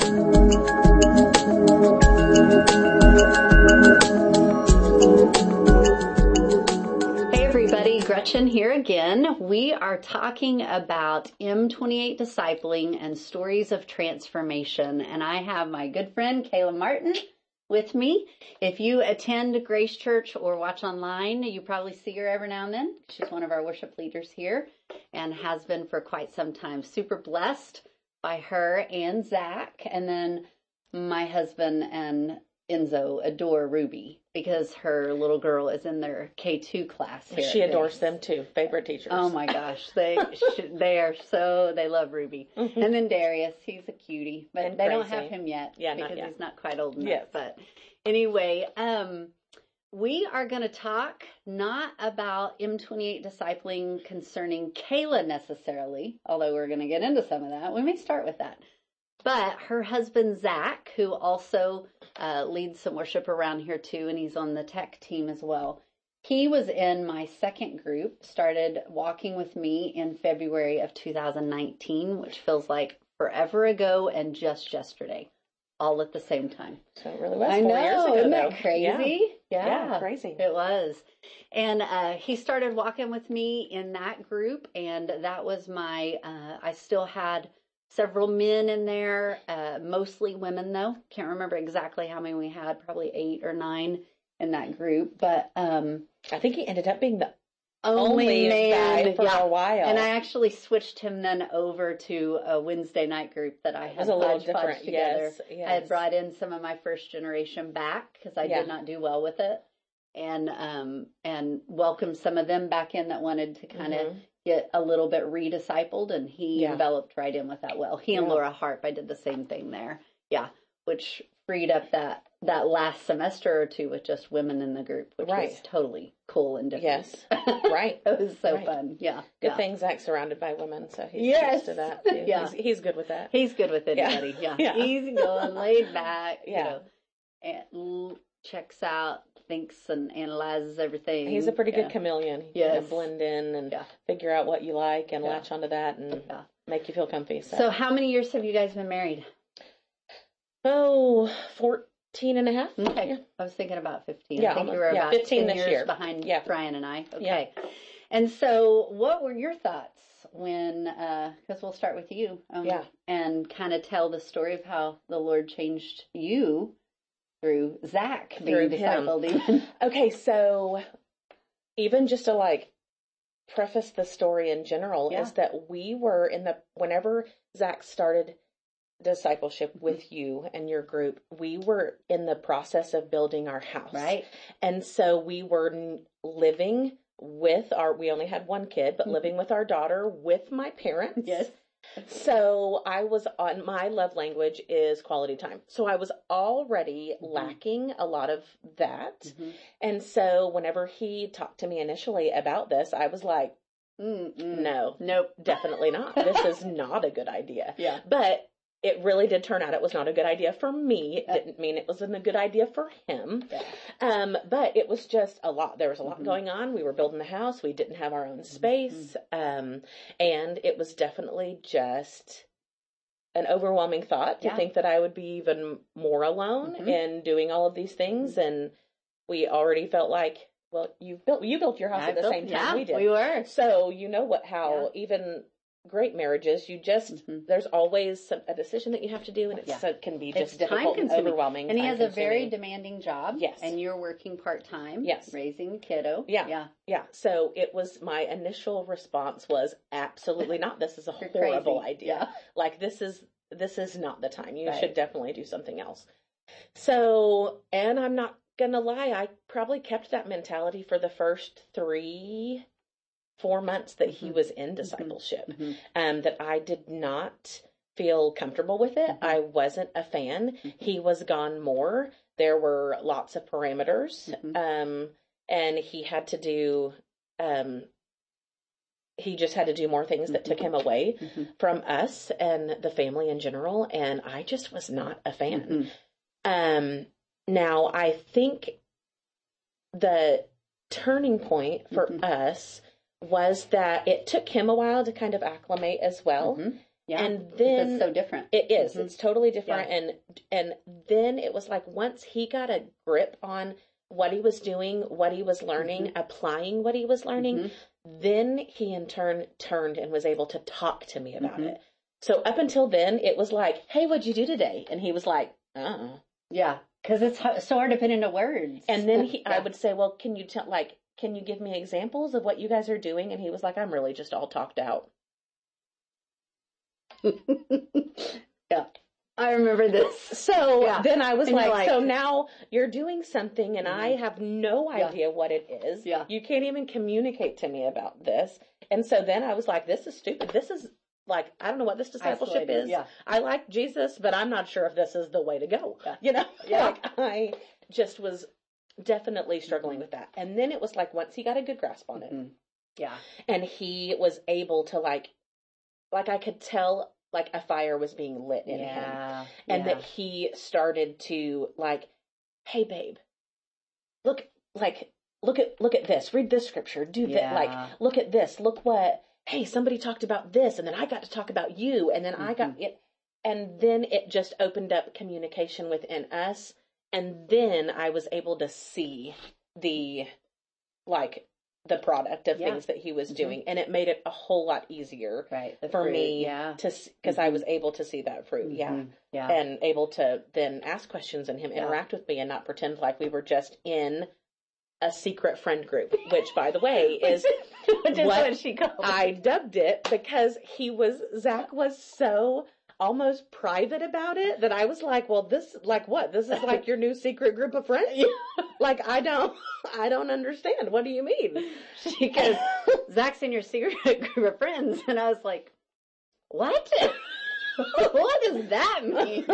Hey everybody, Gretchen here again. We are talking about M28 Discipling and stories of transformation, and I have my good friend Kayla Martin with me. If you attend Grace Church or watch online, you probably see her every now and then. She's one of our worship leaders here and has been for quite some time. Super blessed by her and Zack. And then my husband and Enzo adore Ruby because her little girl is in their K2 class. Here she adores them too. Favorite teachers. Oh my gosh. They love Ruby. Mm-hmm. And then Darius, he's a cutie, but and they don't have him yet because he's not quite old enough. Yes. But anyway, we are going to talk not about M28 Discipling concerning Kayla necessarily, although we're going to get into some of that. We may start with that. But her husband, Zack, who also leads some worship around here too, and he's on the tech team as well. He was in my second group, started walking with me in February of 2019, which feels like forever ago and just yesterday, all at the same time. So it really was. I know, isn't that crazy? Yeah, crazy. It was. And he started walking with me in that group, and that was my, I still had several men in there, mostly women though. Can't remember exactly how many we had, probably 8 or 9 in that group. But I think he ended up being the only man for a while. And I actually switched him then over to a Wednesday night group that I had hodgepodge together. Yes. I had brought in some of my first generation back because I did not do well with it, and welcomed some of them back in that wanted to kind of get a little bit rediscipled, and he enveloped right in with that. Well, he and Laura Harp, I did the same thing there. Yeah, which freed up that last semester or two with just women in the group, which was totally cool and different. Yes, right. It was so fun. Yeah. Good thing Zach's surrounded by women, so he's used to that too. Yeah. He's good with that. He's good with anybody. Yeah. Easy going, laid back. Yeah. You know, and checks out, thinks, and analyzes everything. He's a pretty good chameleon. He can blend in and figure out what you like and latch onto that and make you feel comfy. So how many years have you guys been married? Oh, 14 and a half. Okay. Yeah. I was thinking about 15. Yeah, I think you were about 15 this years year. Behind Brian and I. Okay. Yeah. And so what were your thoughts when, because we'll start with you, and kind of tell the story of how the Lord changed you through Zack being discipled. Okay, so even just to preface the story in general is that we were whenever Zack started discipleship with you and your group, we were in the process of building our house. Right. And so we were living with we only had one kid, but living with our daughter with my parents. Yes. So my love language is quality time. So I was already lacking a lot of that. Mm-hmm. And so whenever he talked to me initially about this, I was like, nope, definitely not. This is not a good idea. Yeah. But it really did turn out it was not a good idea for me. It didn't mean it wasn't a good idea for him. Yeah. But it was just a lot. There was a lot going on. We were building the house. We didn't have our own space. And it was definitely just an overwhelming thought to think that I would be even more alone in doing all of these things. And we already felt like, well, you built your house at the same time we did. We were. So you know even great marriages, you just there's always a decision that you have to do, and it can be just difficult and overwhelming. And he has a very demanding job. Yes, and you're working part time. Yes, raising a kiddo. Yeah. So it was my initial response was absolutely not. This is a horrible idea. Yeah. This is not the time. You should definitely do something else. So, and I'm not gonna lie, I probably kept that mentality for the first 4 months that he was in discipleship, that I did not feel comfortable with it. I wasn't a fan. He was gone more. There were lots of parameters, and he had to do, he just had to do more things that took him away from us and the family in general. And I just was not a fan. Now I think the turning point for us was that it took him a while to kind of acclimate as well. Yeah, and then it's so different. It is. Mm-hmm. It's totally different. Yeah. And then it was like once he got a grip on what he was doing, what he was learning, mm-hmm. applying what he was learning, mm-hmm. then he in turn turned and was able to talk to me about mm-hmm. it. So up until then, it was like, hey, what'd you do today? And he was like, yeah, because it's so hard to put into words. And then he, yeah. I would say, well, can you tell, like, can you give me examples of what you guys are doing? And he was like, I'm really just all talked out. Yeah, I remember this. So yeah. then I was like, so now you're doing something and mm-hmm. I have no idea yeah. what it is. Yeah. You can't even communicate to me about this. And so then I was like, this is stupid. This is like, I don't know what this discipleship isolated. Is. Yeah. I like Jesus, but I'm not sure if this is the way to go. Yeah. You know, yeah. like I just was definitely struggling mm-hmm. with that. And then it was like, once he got a good grasp on mm-hmm. it. Yeah. And he was able to like I could tell, like a fire was being lit in yeah, him, and yeah. that he started to like, hey babe, look, like look at this, read this scripture, do yeah. that, like look at this, look what, hey, somebody talked about this, and then I got to talk about you, and then mm-hmm. I got it, and then it just opened up communication within us, and then I was able to see the product of yeah. things that he was doing, mm-hmm. and it made it a whole lot easier right. for fruit. Me yeah. to, because mm-hmm. I was able to see that fruit, mm-hmm. yeah. yeah, and able to then ask questions and him yeah. interact with me and not pretend like we were just in a secret friend group, which, by the way, is what she called. I dubbed it because Zach was so almost private about it that I was like, well, this, like what? This is like your new secret group of friends? Yeah. Like, I don't understand. What do you mean? She goes, Zach's in your secret group of friends. And I was like, what? What does that mean?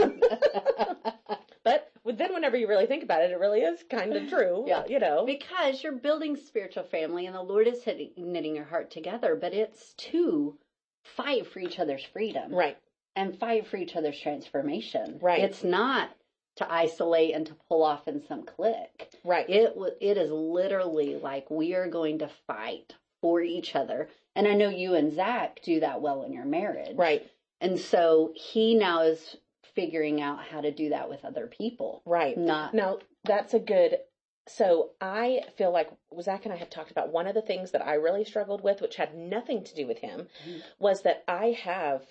But then whenever you really think about it, it really is kind of true, yeah. you know. Because you're building spiritual family and the Lord is knitting your heart together, but it's to fight for each other's freedom. Right. And fight for each other's transformation. Right. It's not to isolate and to pull off in some clique. Right. It is literally like we are going to fight for each other. And I know you and Zach do that well in your marriage. Right. And so he now is figuring out how to do that with other people. Right. No, that's a good. So I feel like Zach and I have talked about one of the things that I really struggled with, which had nothing to do with him, mm-hmm. was that I have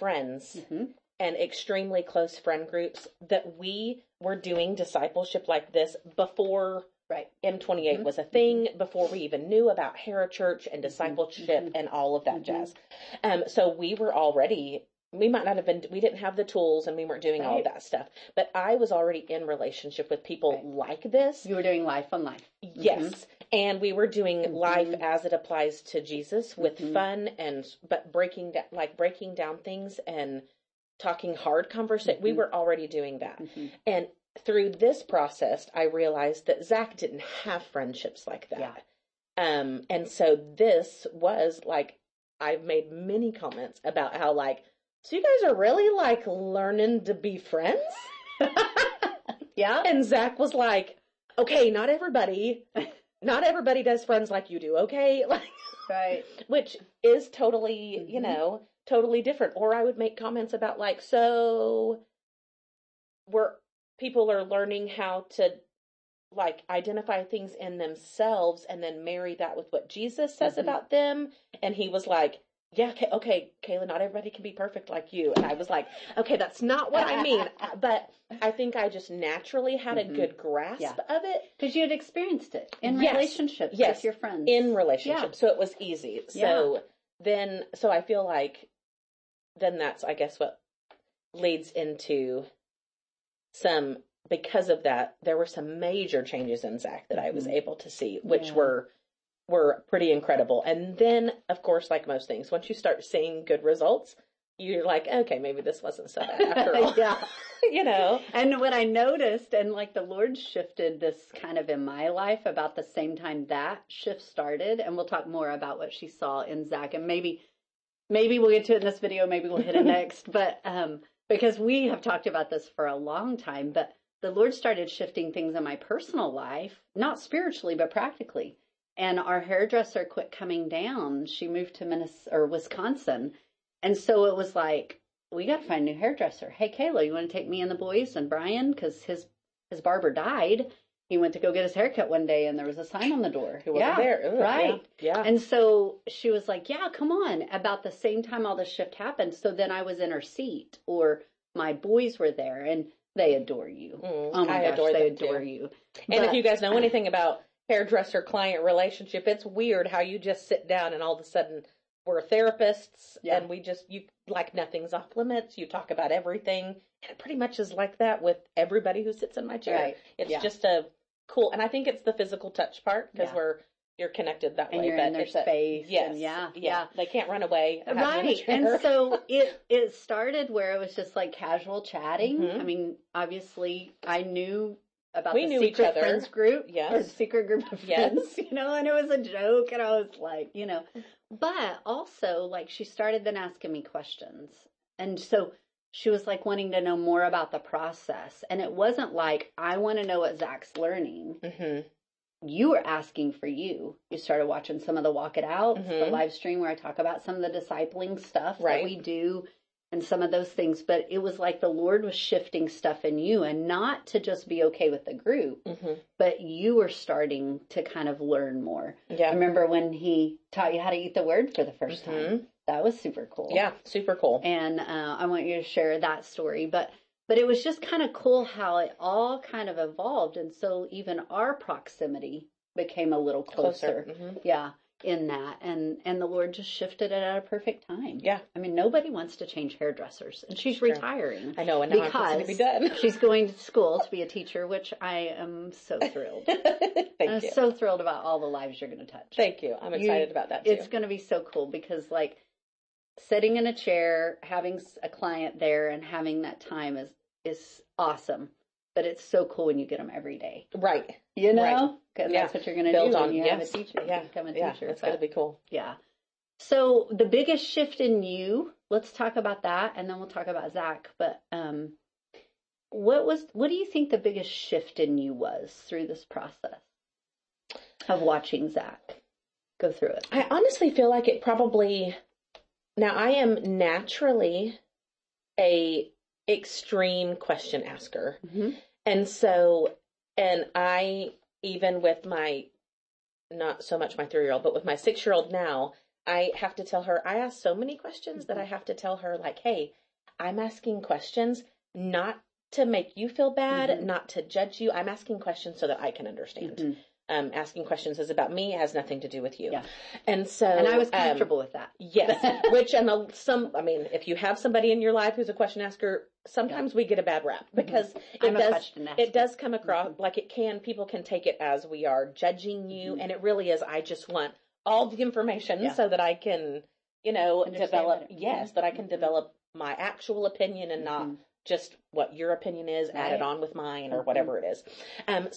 friends mm-hmm. and extremely close friend groups that we were doing discipleship like this before right. M28 mm-hmm. was a thing, before we even knew about Heritage Church and discipleship mm-hmm. and all of that mm-hmm. jazz. So we were already, we didn't have the tools and we weren't doing right. all of that stuff, but I was already in relationship with people right. like this. You were doing life on life. Yes. Mm-hmm. And we were doing mm-hmm. life as it applies to Jesus with mm-hmm. fun but breaking down things and talking hard conversation. Mm-hmm. We were already doing that. Mm-hmm. And through this process, I realized that Zach didn't have friendships like that. Yeah. And so this was like, I've made many comments about how like, so you guys are really like learning to be friends? Yeah. And Zach was like, okay, not everybody does friends like you do, okay? Like, right. Which is totally, mm-hmm. you know, totally different. Or I would make comments about like, so people are learning how to like identify things in themselves and then marry that with what Jesus says mm-hmm. about them. And he was like, yeah, okay, Kayla, not everybody can be perfect like you. And I was like, okay, that's not what I mean. But I think I just naturally had mm-hmm. a good grasp yeah. of it. Because you had experienced it in yes. relationships yes. with your friends. In relationships. Yeah. So it was easy. So yeah. so I feel like then that's, I guess, what leads into some, because of that, there were some major changes in Zach that mm-hmm. I was able to see, which yeah. were pretty incredible. And then, of course, like most things, once you start seeing good results, you're like, okay, maybe this wasn't so bad after all. Yeah. You know? And what I noticed, and like the Lord shifted this kind of in my life about the same time that shift started, and we'll talk more about what she saw in Zach, and maybe we'll get to it in this video, maybe we'll hit it next, but because we have talked about this for a long time, but the Lord started shifting things in my personal life, not spiritually, but practically. And our hairdresser quit coming down. She moved to Wisconsin. And so it was like, we got to find a new hairdresser. Hey, Kayla, you want to take me and the boys and Brian? Because his barber died. He went to go get his haircut one day, and there was a sign on the door. He wasn't there. Ooh, right. Yeah. And so she was like, yeah, come on. About the same time all this shift happened. So then I was in her seat, or my boys were there, and they adore you. Mm, oh, my gosh, they adore you. And but, if you guys know anything about hairdresser-client relationship, it's weird how you just sit down and all of a sudden we're therapists, and we just, you like nothing's off limits. You talk about everything. And it pretty much is like that with everybody who sits in my chair. Right. It's just a cool, and I think it's the physical touch part because you're connected that way. And you're in their space. Yes. Yeah. They can't run away. Right. And so it started where it was just like casual chatting. Mm-hmm. I mean, obviously I knew about the secret friends group, or secret group of friends, you know, and it was a joke, and I was like, you know, but also, like, she started then asking me questions, and so she was, like, wanting to know more about the process, and it wasn't like, I want to know what Zach's learning. Mm-hmm. You were asking for you. You started watching some of the Walk It Out, the live stream where I talk about some of the discipling stuff that we do, and some of those things, but it was like the Lord was shifting stuff in you, and not to just be okay with the group, but you were starting to kind of learn more. Yeah. I remember when he taught you how to eat the word for the first time. That was super cool. Yeah, super cool. And I want you to share that story, but it was just kind of cool how it all kind of evolved, and so even our proximity became a little closer. Yeah. In that, and the Lord just shifted it at a perfect time. Yeah. I mean, nobody wants to change hairdressers, and she's retiring. I know, and now I'm to be done. She's going to school to be a teacher, which I am so thrilled. Thank you. I'm so thrilled about all the lives you're going to touch. Thank you. I'm excited about that too. It's going to be so cool because, like, sitting in a chair, having a client there, and having that time is awesome. But it's so cool when you get them every day. Right. You know? Because that's what you're going to do when you have a teacher. Yeah. Become a teacher. That's going to be cool. Yeah. So the biggest shift in you, let's talk about that, and then we'll talk about Zach. But what do you think the biggest shift in you was through this process of watching Zach go through it? I honestly feel like it probably, now I am naturally a extreme question asker. And so, and I, even with my, not so much my 3-year-old, but with my 6-year-old now, I have to tell her, I ask so many questions that I have to tell her, like, hey, I'm asking questions not to make you feel bad, not to judge you. I'm asking questions so that I can understand. Asking questions is about me, has nothing to do with you. Yeah. And so, and I was comfortable with that. Yes. Which, and some, I mean, if you have somebody in your life who's a question asker, sometimes we get a bad rap because it does come across like people can take it as we are judging you. And it really is, I just want all the information so that I can, you know, develop my actual opinion and not just what your opinion is, added on with mine or whatever it is.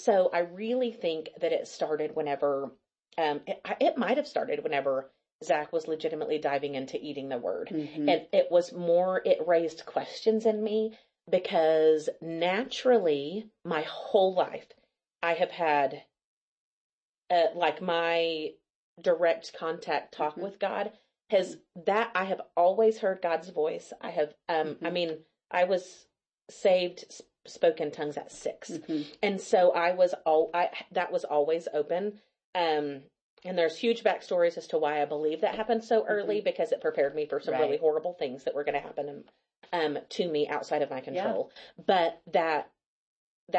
So I really think that it started whenever, it might have started whenever Zach was legitimately diving into eating the word. And it was more, it raised questions in me because naturally my whole life I have had, like my direct contact talk with God I have always heard God's voice. I have, I mean, I was saved, spoke in tongues at 6. And so I was that was always open. And there's huge backstories as to why I believe that happened so early because it prepared me for some really horrible things that were going to happen, to me outside of my control. Yeah. But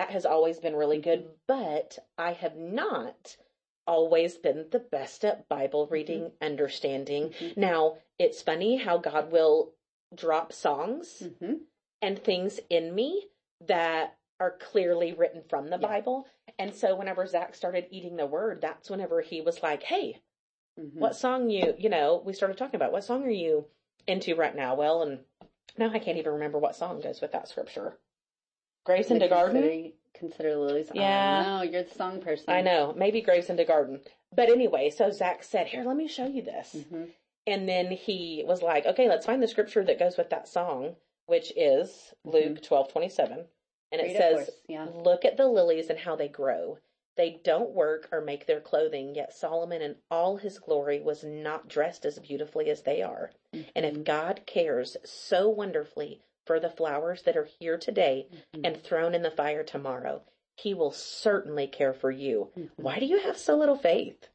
that has always been really good, but I have not always been the best at Bible reading, understanding. Now it's funny how God will drop songs and things in me that are clearly written from the Bible. And so whenever Zach started eating the word, that's whenever he was like, hey, what song we started talking about, what song are you into right now? Well, and now I can't even remember what song goes with that scripture. Graves into Garden. Consider Lilies. Yeah. I know. You're the song person. I know. Maybe Graves into Garden. But anyway, so Zach said, here, let me show you this. And then he was like, okay, let's find the scripture that goes with that song, which is Luke 12:27. And it says, look at the lilies and how they grow. They don't work or make their clothing, yet Solomon in all his glory was not dressed as beautifully as they are. And if God cares so wonderfully for the flowers that are here today and thrown in the fire tomorrow, he will certainly care for you. Why do you have so little faith?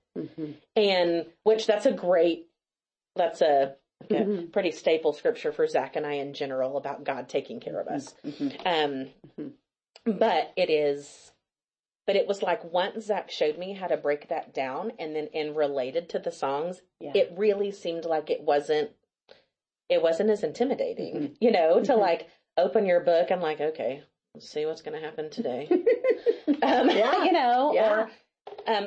And which that's a pretty staple scripture for Zach and I in general about God taking care of us. But it was like once Zach showed me how to break that down and then in related to the songs, it really seemed like it wasn't as intimidating, you know, to like open your book. I'm like, okay, let's see what's going to happen today. You know,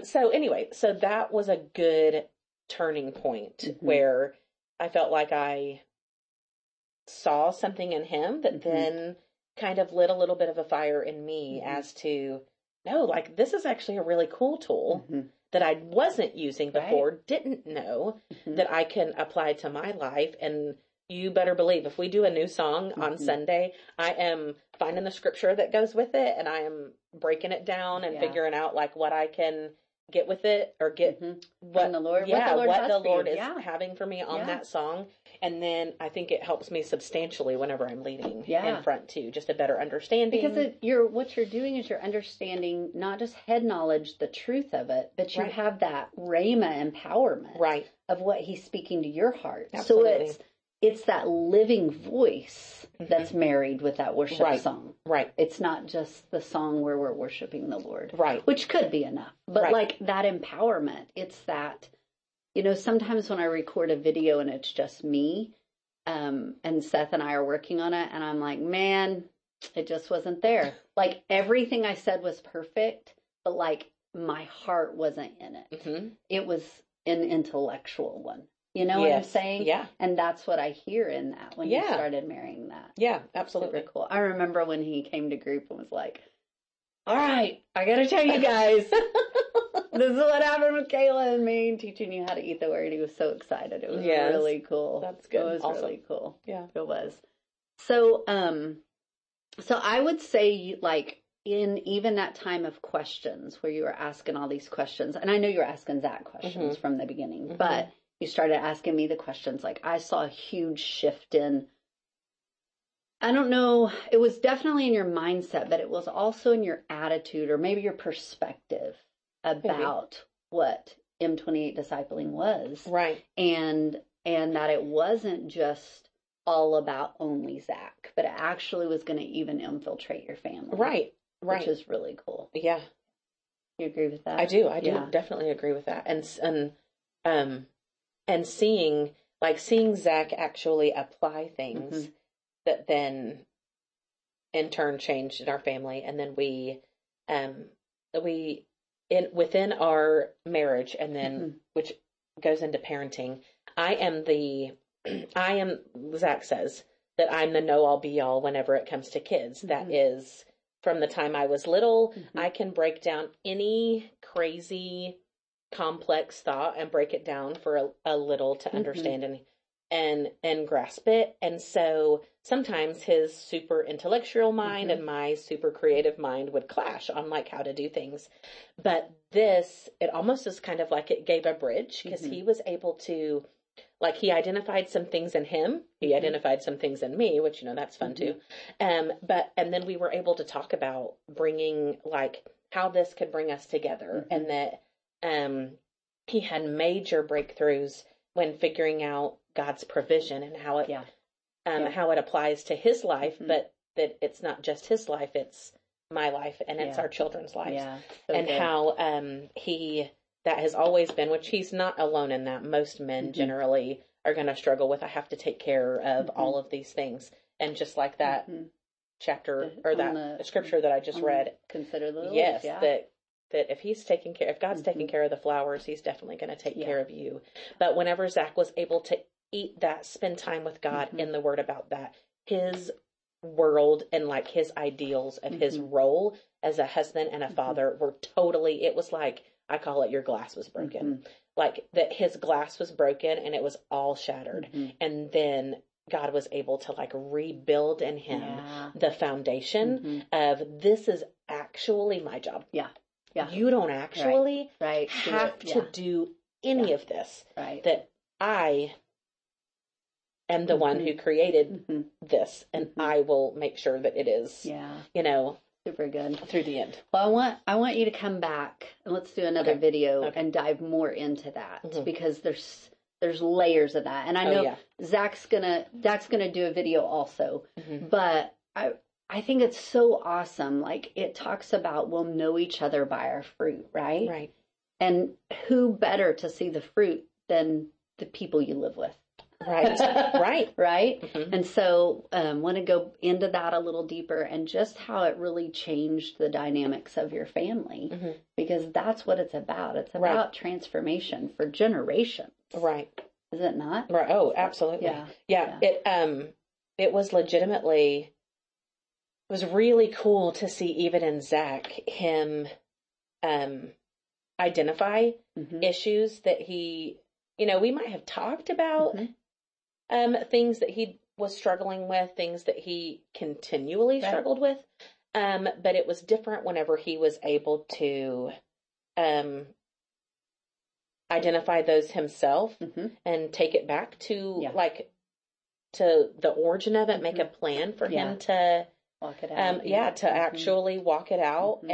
so that was a good turning point where I felt like I saw something in him that then kind of lit a little bit of a fire in me as to, no, like this is actually a really cool tool that I wasn't using before, didn't know that I can apply to my life. And you better believe if we do a new song on Sunday, I am finding the scripture that goes with it and I am breaking it down and figuring out like what I can get with it or get what the Lord is having for me on that song. And then I think it helps me substantially whenever I'm leading in front too, just a better understanding. Because what you're doing is you're understanding not just head knowledge, the truth of it, but you have that Rhema empowerment of what he's speaking to your heart. Absolutely. So it's that living voice that's married with that worship song. Right. It's not just the song where we're worshiping the Lord. Right. Which could be enough. But like that empowerment, it's that, you know, sometimes when I record a video and it's just me, and Seth and I are working on it and I'm like, man, it just wasn't there. Like everything I said was perfect, but like my heart wasn't in it. It was an intellectual one. You know what I'm saying? Yeah. And that's what I hear in that when you started marrying that. Yeah, absolutely. Super cool. I remember when he came to group and was like, all right, I got to tell you guys, this is what happened with Kayla and me teaching you how to eat the word. He was so excited. It was really cool. That's good. It was really cool. Yeah. It was. So, so I would say like in even that time of questions where you were asking all these questions, and I know you were asking Zach questions from the beginning, but you started asking me the questions. Like I saw a huge shift in, I don't know, it was definitely in your mindset, but it was also in your attitude or maybe your perspective about what M28 discipling was. Right. And that it wasn't just all about only Zach, but it actually was going to even infiltrate your family. Right. Right. Which is really cool. Yeah. You agree with that? I do. I do definitely agree with that. And seeing Zach actually apply things that then in turn changed in our family. And then within our marriage and then, which goes into parenting, Zach says that I'm the know-all be-all whenever it comes to kids. That is from the time I was little, I can break down any crazy complex thought and break it down for a little to understand and grasp it. And so sometimes his super intellectual mind and my super creative mind would clash on like how to do things. But this, it almost is kind of like it gave a bridge because he was able to, like he identified some things in him. He identified some things in me, which, you know, that's fun too. And then we were able to talk about bringing like how this could bring us together and that, he had major breakthroughs when figuring out God's provision and how it, how it applies to his life, but that it's not just his life, it's my life and it's our children's lives how, that has always been, which he's not alone in that. Most men generally are going to struggle with, I have to take care of all of these things. And just like that chapter or that scripture that I just read, Consider Lilies, that if he's taking care, if God's taking care of the flowers, he's definitely going to take care of you. But whenever Zach was able to eat that, spend time with God in the Word about that, his world and like his ideals and his role as a husband and a father were totally, it was like, I call it your glass was broken. Like that his glass was broken and it was all shattered. And then God was able to like rebuild in him the foundation of this is actually my job. Yeah. Yeah. You don't actually have to do any of this. Right. That I am the mm-hmm. one who created mm-hmm. this, and mm-hmm. I will make sure that it is, super good through the end. Well, I want you to come back and let's do another video and dive more into that mm-hmm. because there's layers of that. And I know Zach's gonna do a video also, mm-hmm. but I think it's so awesome. Like, it talks about we'll know each other by our fruit, right? Right. And who better to see the fruit than the people you live with? Right. Right. Right. Mm-hmm. And so want to go into that a little deeper and just how it really changed the dynamics of your family, mm-hmm. because that's what it's about. It's about transformation for generations. Right. Is it not? Right. Oh, absolutely. Yeah. It was really cool to see, even in Zach, him identify mm-hmm. issues that he, we might have talked about, mm-hmm. Things that he was struggling with, things that he continually struggled with. But it was different whenever he was able to identify those himself mm-hmm. and take it back to, to the origin of it, mm-hmm. make a plan for him to... Walk it out. To mm-hmm. actually walk it out mm-hmm.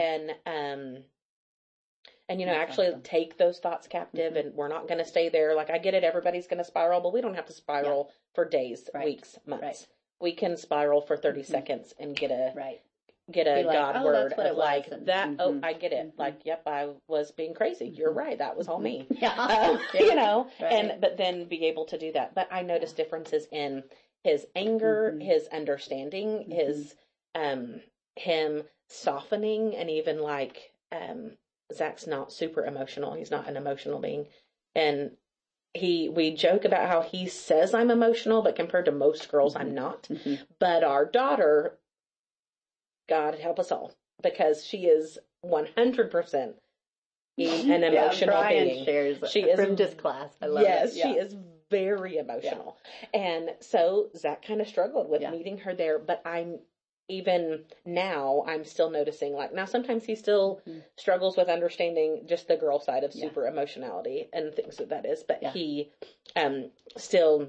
and that's actually awesome. Take those thoughts captive mm-hmm. and we're not going to stay there. Like, I get it. Everybody's going to spiral, but we don't have to spiral for days, weeks, months. Right. We can spiral for 30 mm-hmm. seconds and get a like, God word of like that. Mm-hmm. Oh, I get it. Mm-hmm. Like, yep, I was being crazy. Mm-hmm. You're right. That was all me. Yeah. But then be able to do that. But I noticed differences in his anger, mm-hmm. his understanding, mm-hmm. his, him softening, and even Zach's not super emotional. He's not an emotional being. And we joke about how he says I'm emotional, but compared to most girls, mm-hmm. I'm not. Mm-hmm. But our daughter, God help us all, because she is 100% an emotional being. Shares she is from this class. I love it. Yes, she is very emotional. Yeah. And so Zach kind of struggled with meeting her there, but even now, I'm still noticing, now sometimes he still struggles with understanding just the girl side of super emotionality and things that is, but he still,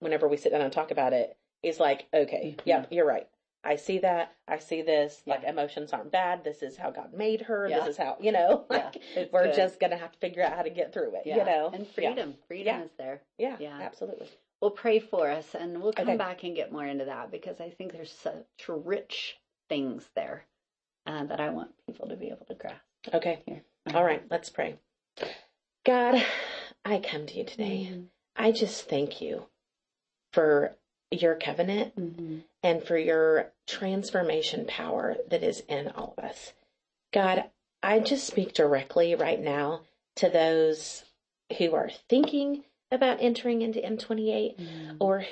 whenever we sit down and talk about it, he's like, okay, mm-hmm. yep, you're right. I see that. I see this. Yeah. Emotions aren't bad. This is how God made her. Yeah. This is how, we're good. Just going to have to figure out how to get through it, And freedom. Freedom is there. Yeah, yeah, absolutely. We'll pray for us, and we'll come back and get more into that, because I think there's such rich things there that I want people to be able to grasp. Okay. Here. All right. Let's pray. God, I come to you today. Mm-hmm. I just thank you for your covenant mm-hmm. and for your transformation power that is in all of us. God, I just speak directly right now to those who are thinking about entering into M28 mm-hmm. or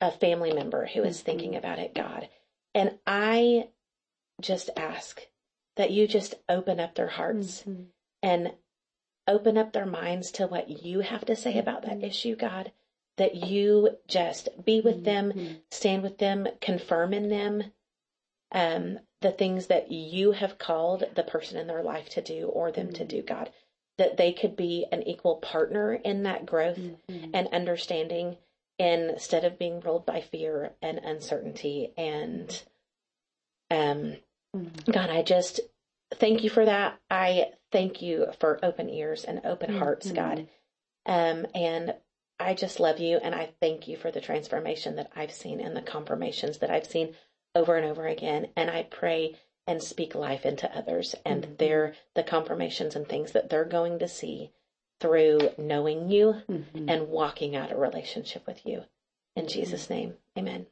a family member who is mm-hmm. thinking about it, God. And I just ask that you just open up their hearts mm-hmm. and open up their minds to what you have to say about that mm-hmm. issue, God, that you just be with mm-hmm. them, stand with them, confirm in them the things that you have called the person in their life to do or them mm-hmm. to do, God, that they could be an equal partner in that growth mm-hmm. and understanding instead of being ruled by fear and uncertainty. And, mm-hmm. God, I just thank you for that. I thank you for open ears and open hearts, mm-hmm. God. And I just love you. And I thank you for the transformation that I've seen and the confirmations that I've seen over and over again. And I pray and speak life into others and mm-hmm. the confirmations and things that they're going to see through knowing you mm-hmm. and walking out a relationship with you. In Jesus' name, amen.